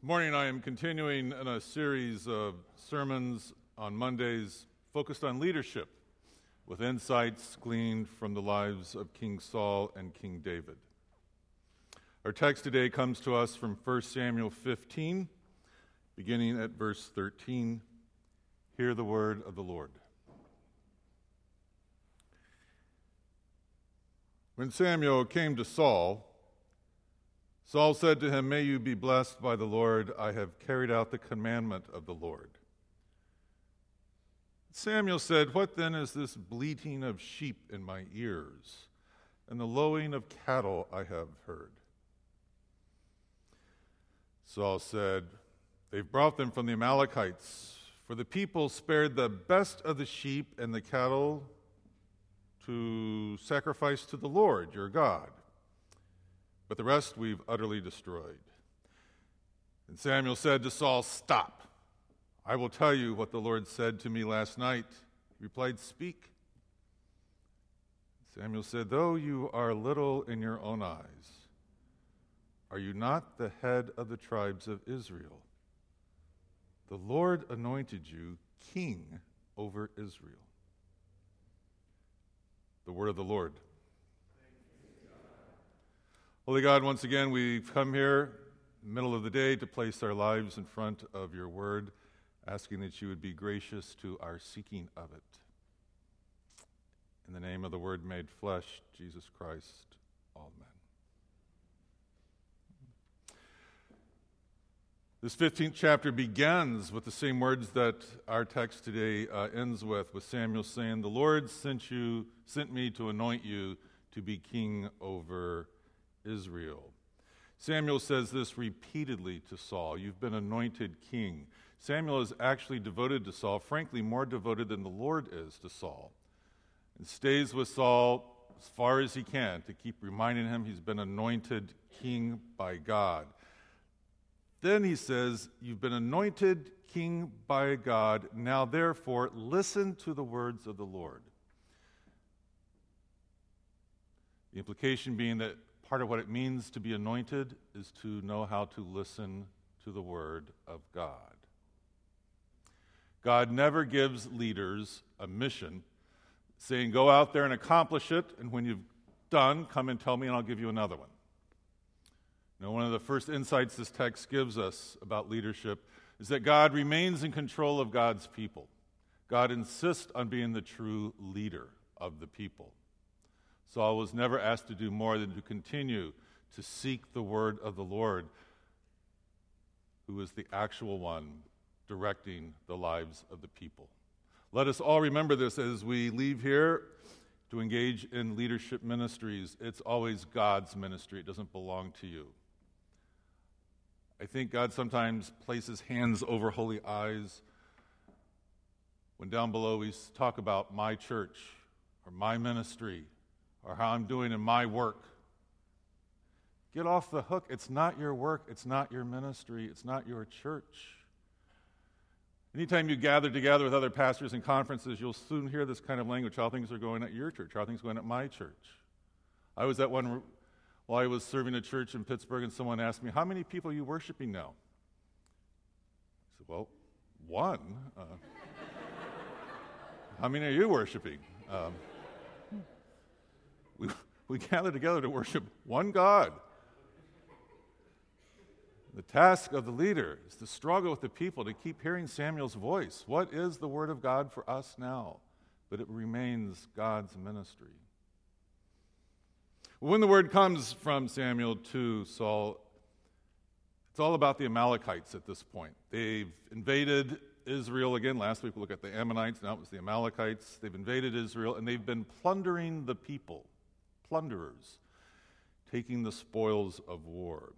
This morning I am continuing in a series of sermons on Mondays focused on leadership with insights gleaned from the lives of King Saul and King David. Our text today comes to us from 1 Samuel 15, beginning at verse 13. Hear the word of the Lord. When Samuel came to Saul, Saul said to him, "May you be blessed by the Lord. I have carried out the commandment of the Lord." Samuel said, "What then is this bleating of sheep in my ears, and the lowing of cattle I have heard?" Saul said, "They've brought them from the Amalekites, for the people spared the best of the sheep and the cattle to sacrifice to the Lord, your God. But the rest we've utterly destroyed." And Samuel said to Saul, "Stop. I will tell you what the Lord said to me last night." He replied, "Speak." Samuel said, "Though you are little in your own eyes, are you not the head of the tribes of Israel? The Lord anointed you king over Israel." The word of the Lord. Holy God, once again, we've come here in the middle of the day to place our lives in front of your word, asking that you would be gracious to our seeking of it. In the name of the Word made flesh, Jesus Christ, amen. This 15th chapter begins with the same words that our text today ends with Samuel saying, "The Lord sent me to anoint you to be king over Israel." Samuel says this repeatedly to Saul. You've been anointed king. Samuel is actually devoted to Saul, frankly, more devoted than the Lord is to Saul, and stays with Saul as far as he can to keep reminding him he's been anointed king by God. Then he says, "You've been anointed king by God. Now, therefore, listen to the words of the Lord." The implication being that part of what it means to be anointed is to know how to listen to the word of God. God never gives leaders a mission, saying, "Go out there and accomplish it, and when you've done, come and tell me, and I'll give you another one." Now, one of the first insights this text gives us about leadership is that God remains in control of God's people. God insists on being the true leader of the people. Saul was never asked to do more than to continue to seek the word of the Lord, who is the actual one directing the lives of the people. Let us all remember this as we leave here to engage in leadership ministries. It's always God's ministry. It doesn't belong to you. I think God sometimes places hands over holy eyes when down below we talk about my church or my ministry, or how I'm doing in my work. Get off the hook. It's not your work. It's not your ministry. It's not your church. Anytime you gather together with other pastors and conferences, you'll soon hear this kind of language: how things are going at your church, how things are going at my church. I was at one while I was serving a church in Pittsburgh, and someone asked me, "How many people are you worshiping now?" I said, "Well, one." How many are you worshiping? We gather together to worship one God. The task of the leader is to struggle with the people, to keep hearing Samuel's voice. What is the word of God for us now? But it remains God's ministry. When the word comes from Samuel to Saul, it's all about the Amalekites at this point. They've invaded Israel again. Last week we looked at the Ammonites, now it was the Amalekites. They've invaded Israel, and they've been plundering the people. Plunderers, taking the spoils of war.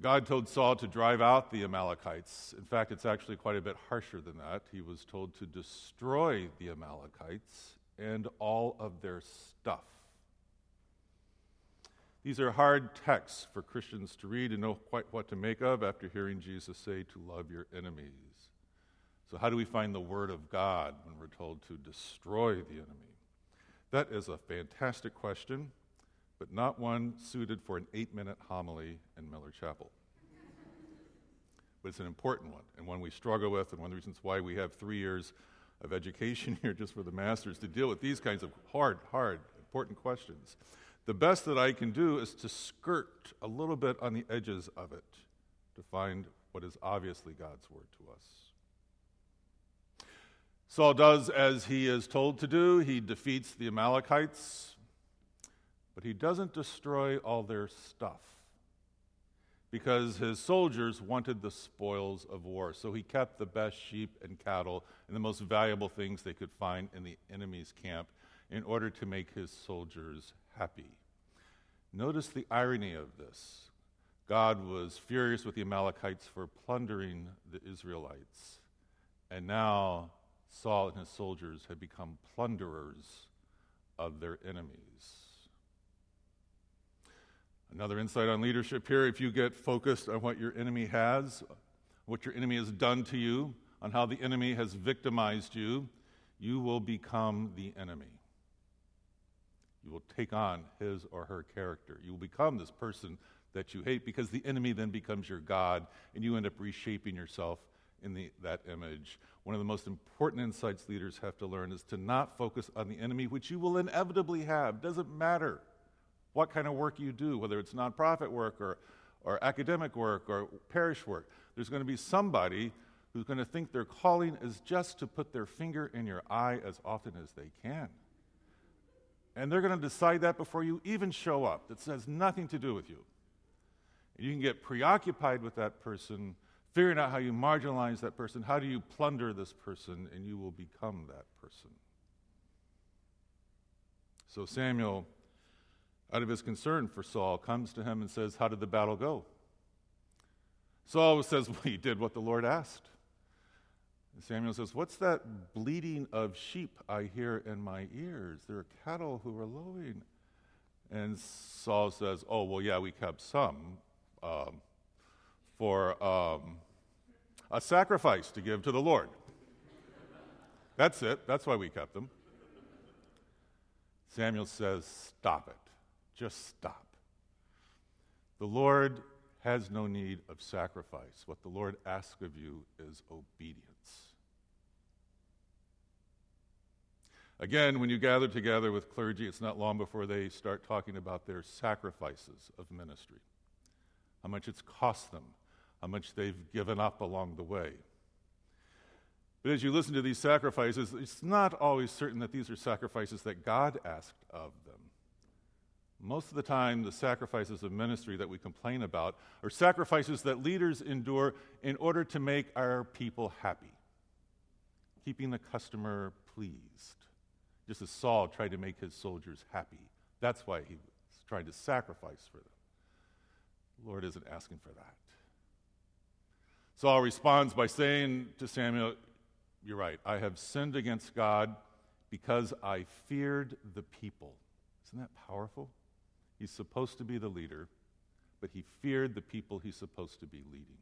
God told Saul to drive out the Amalekites. In fact, it's actually quite a bit harsher than that. He was told to destroy the Amalekites and all of their stuff. These are hard texts for Christians to read and know quite what to make of after hearing Jesus say to love your enemies. So how do we find the word of God when we're told to destroy the enemy? That is a fantastic question but not one suited for an 8-minute homily in Miller Chapel. But it's an important one, and one we struggle with, and one of the reasons why we have 3 years of education here just for the masters to deal with these kinds of hard, important questions. The best that I can do is to skirt a little bit on the edges of it to find what is obviously God's word to us. Saul does as he is told to do. He defeats the Amalekites, but he doesn't destroy all their stuff because his soldiers wanted the spoils of war. So he kept the best sheep and cattle and the most valuable things they could find in the enemy's camp in order to make his soldiers happy. Notice the irony of this. God was furious with the Amalekites for plundering the Israelites, and now Saul and his soldiers had become plunderers of their enemies. Another insight on leadership here: if you get focused on what your enemy has, what your enemy has done to you, on how the enemy has victimized you, you will become the enemy. You will take on his or her character. You will become this person that you hate because the enemy then becomes your God, and you end up reshaping yourself in that image. One of the most important insights leaders have to learn is to not focus on the enemy, which you will inevitably have. Doesn't matter what kind of work you do, whether it's nonprofit work or academic work or parish work. There's going to be somebody who's going to think their calling is just to put their finger in your eye as often as they can. And they're going to decide that before you even show up. That has nothing to do with you. And you can get preoccupied with that person, figuring out how you marginalize that person, how do you plunder this person, and you will become that person. So Samuel, out of his concern for Saul, comes to him and says, "How did the battle go?" Saul says, "Well, he did what the Lord asked." And Samuel says, "What's that bleating of sheep I hear in my ears? There are cattle who are lowing." And Saul says, "Oh, well, yeah, we kept some for a sacrifice to give to the Lord. That's it. That's why we kept them." Samuel says, "Stop it. Just stop. The Lord has no need of sacrifice. What the Lord asks of you is obedience." Again, when you gather together with clergy, it's not long before they start talking about their sacrifices of ministry, how much it's cost them, how much they've given up along the way. But as you listen to these sacrifices, it's not always certain that these are sacrifices that God asked of them. Most of the time, the sacrifices of ministry that we complain about are sacrifices that leaders endure in order to make our people happy, keeping the customer pleased, just as Saul tried to make his soldiers happy. That's why he was trying to sacrifice for them. The Lord isn't asking for that. Saul responds by saying to Samuel, "You're right, I have sinned against God because I feared the people." Isn't that powerful? He's supposed to be the leader, but he feared the people he's supposed to be leading.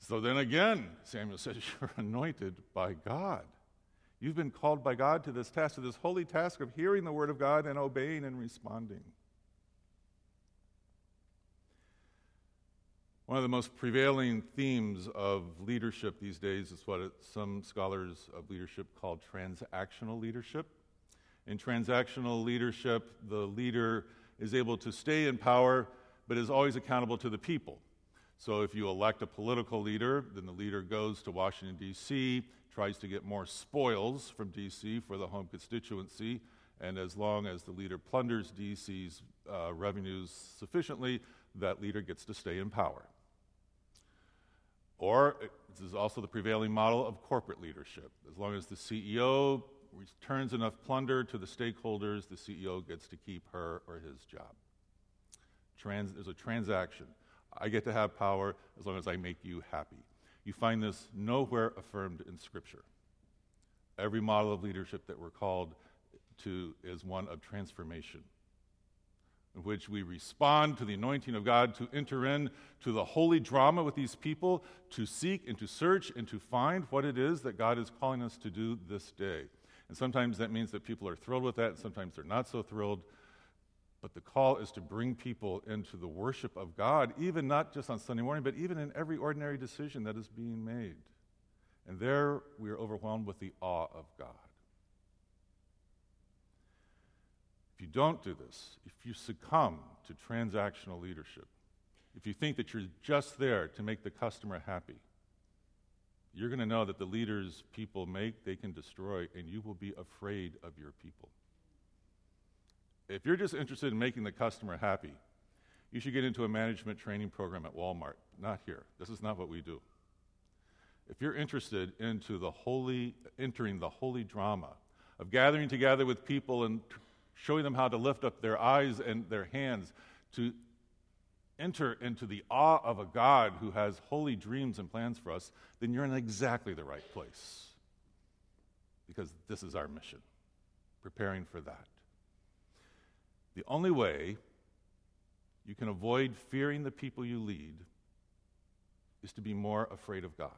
So then again, Samuel says, "You're anointed by God. You've been called by God to this task, to this holy task of hearing the word of God and obeying and responding." One of the most prevailing themes of leadership these days is what some scholars of leadership call transactional leadership. In transactional leadership, the leader is able to stay in power, but is always accountable to the people. So if you elect a political leader, then the leader goes to Washington, D.C., tries to get more spoils from D.C. for the home constituency, and as long as the leader plunders D.C.'s revenues sufficiently, that leader gets to stay in power. Or this is also the prevailing model of corporate leadership. As long as the CEO returns enough plunder to the stakeholders, the CEO gets to keep her or his job. There's a transaction. I get to have power as long as I make you happy. You find this nowhere affirmed in Scripture. Every model of leadership that we're called to is one of transformation, in which we respond to the anointing of God to enter in to the holy drama with these people, to seek and to search and to find what it is that God is calling us to do this day. And sometimes that means that people are thrilled with that, and sometimes they're not so thrilled. But the call is to bring people into the worship of God, even not just on Sunday morning, but even in every ordinary decision that is being made. And there we are overwhelmed with the awe of God. If you don't do this, if you succumb to transactional leadership, if you think that you're just there to make the customer happy, you're going to know that the leaders people make, they can destroy, and you will be afraid of your people. If you're just interested in making the customer happy, you should get into a management training program at Walmart, not here. This is not what we do. If you're interested into entering the holy drama of gathering together with people and showing them how to lift up their eyes and their hands to enter into the awe of a God who has holy dreams and plans for us, then you're in exactly the right place. Because this is our mission, preparing for that. The only way you can avoid fearing the people you lead is to be more afraid of God.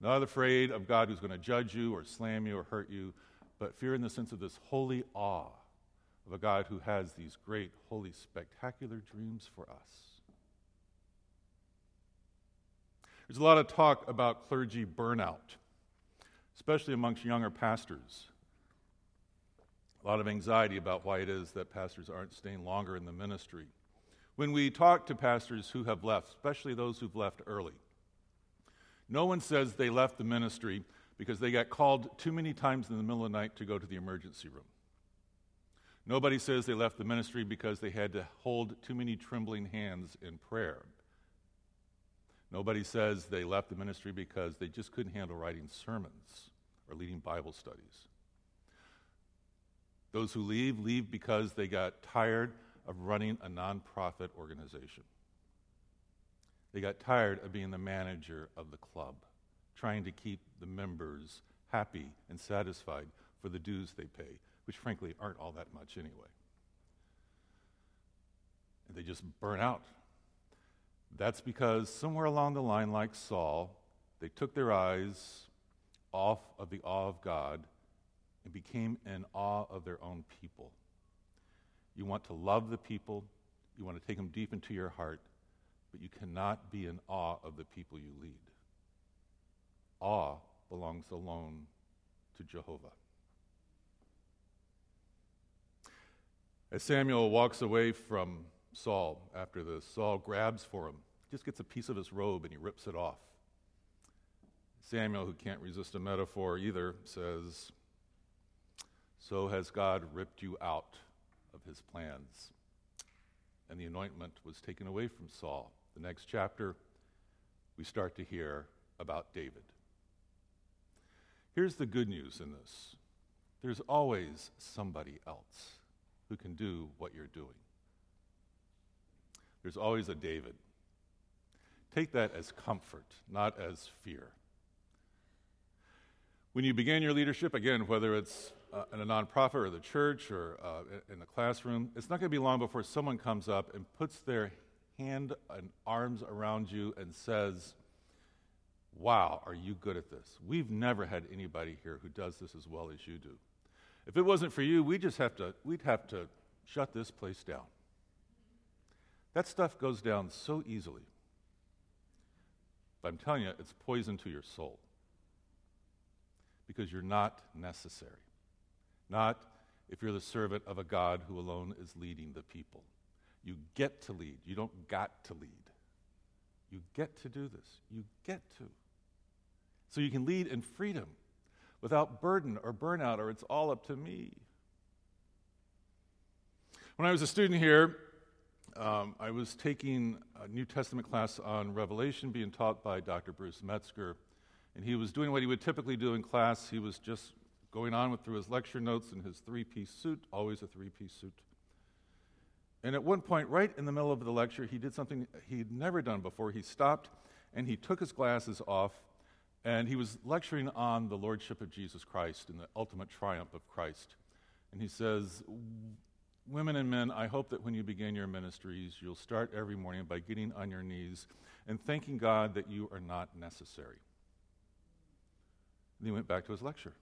Not afraid of God who's going to judge you or slam you or hurt you, but fear in the sense of this holy awe of a God who has these great, holy, spectacular dreams for us. There's a lot of talk about clergy burnout, especially amongst younger pastors. A lot of anxiety about why it is that pastors aren't staying longer in the ministry. When we talk to pastors who have left, especially those who've left early, no one says they left the ministry because they got called too many times in the middle of the night to go to the emergency room. Nobody says they left the ministry because they had to hold too many trembling hands in prayer. Nobody says they left the ministry because they just couldn't handle writing sermons or leading Bible studies. Those who leave because they got tired of running a nonprofit organization. They got tired of being the manager of the club, trying to keep the members happy and satisfied for the dues they pay, which frankly aren't all that much anyway. And they just burn out. That's because somewhere along the line, like Saul, they took their eyes off of the awe of God and became in awe of their own people. You want to love the people, you want to take them deep into your heart, but you cannot be in awe of the people you lead. Awe belongs alone to Jehovah. As Samuel walks away from Saul after this, Saul grabs for him, just gets a piece of his robe and he rips it off. Samuel, who can't resist a metaphor either, says, "So has God ripped you out of his plans." And the anointment was taken away from Saul. The next chapter, we start to hear about David. Here's the good news in this. There's always somebody else who can do what you're doing. There's always a David. Take that as comfort, not as fear. When you begin your leadership, again, whether it's in a nonprofit or the church or in the classroom, it's not going to be long before someone comes up and puts their hand and arms around you and says, "Wow, are you good at this? We've never had anybody here who does this as well as you do. If it wasn't for you, we'd have to shut this place down." That stuff goes down so easily. But I'm telling you, it's poison to your soul. Because you're not necessary. Not if you're the servant of a God who alone is leading the people. You get to lead. You don't got to lead. You get to do this. You get to. So you can lead in freedom, without burden or burnout or "it's all up to me." When I was a student here, I was taking a New Testament class on Revelation being taught by Dr. Bruce Metzger, and he was doing what he would typically do in class. He was just going on through his lecture notes in his three-piece suit, always a three-piece suit. And at one point, right in the middle of the lecture, he did something he'd never done before. He stopped and he took his glasses off. And he was lecturing on the lordship of Jesus Christ and the ultimate triumph of Christ. And he says, "Women and men, I hope that when you begin your ministries, you'll start every morning by getting on your knees and thanking God that you are not necessary." And he went back to his lecture.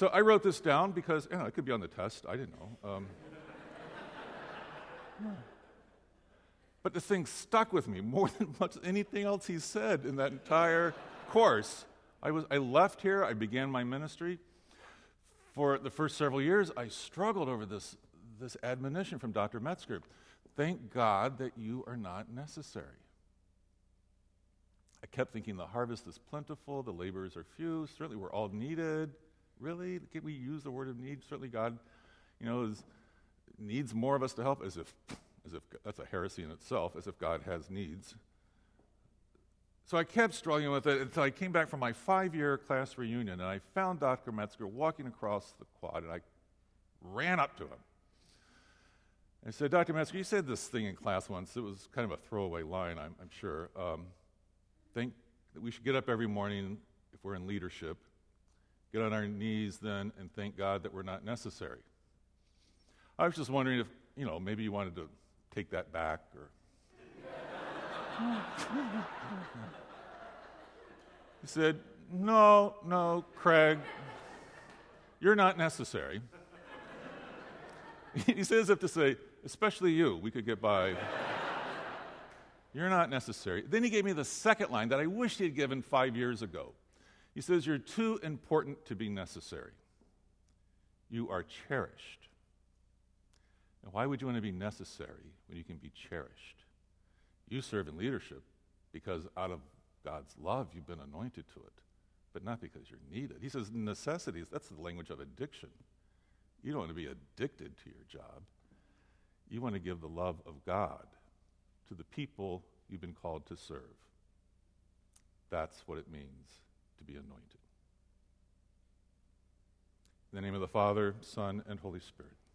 So I wrote this down because, you know, it could be on the test. I didn't know. But the thing stuck with me more than much anything else he said in that entire course. I left here. I began my ministry. For the first several years, I struggled over this admonition from Dr. Metzger. Thank God that you are not necessary. I kept thinking the harvest is plentiful, the laborers are few, certainly we're all needed. Really? Can we use the word of need? Certainly God, you know, needs more of us to help, as if that's a heresy in itself, as if God has needs. So I kept struggling with it until I came back from my 5-year class reunion, and I found Dr. Metzger walking across the quad, and I ran up to him. I said, Dr. Metzger, you said this thing in class once. It was kind of a throwaway line, I'm sure. Think that we should get up every morning if we're in leadership, get on our knees then, and thank God that we're not necessary. I was just wondering if, you know, maybe you wanted to take that back or... He said, no, Craig, you're not necessary. He said as if to say, especially you, we could get by. You're not necessary. Then he gave me the second line that I wish he had given 5 years ago. He says, you're too important to be necessary. You are cherished. Now, why would you want to be necessary when you can be cherished? You serve in leadership because out of God's love you've been anointed to it, but not because you're needed. He says necessities, that's the language of addiction. You don't want to be addicted to your job. You want to give the love of God to the people you've been called to serve. That's what it means to be anointed. In the name of the Father, Son, and Holy Spirit.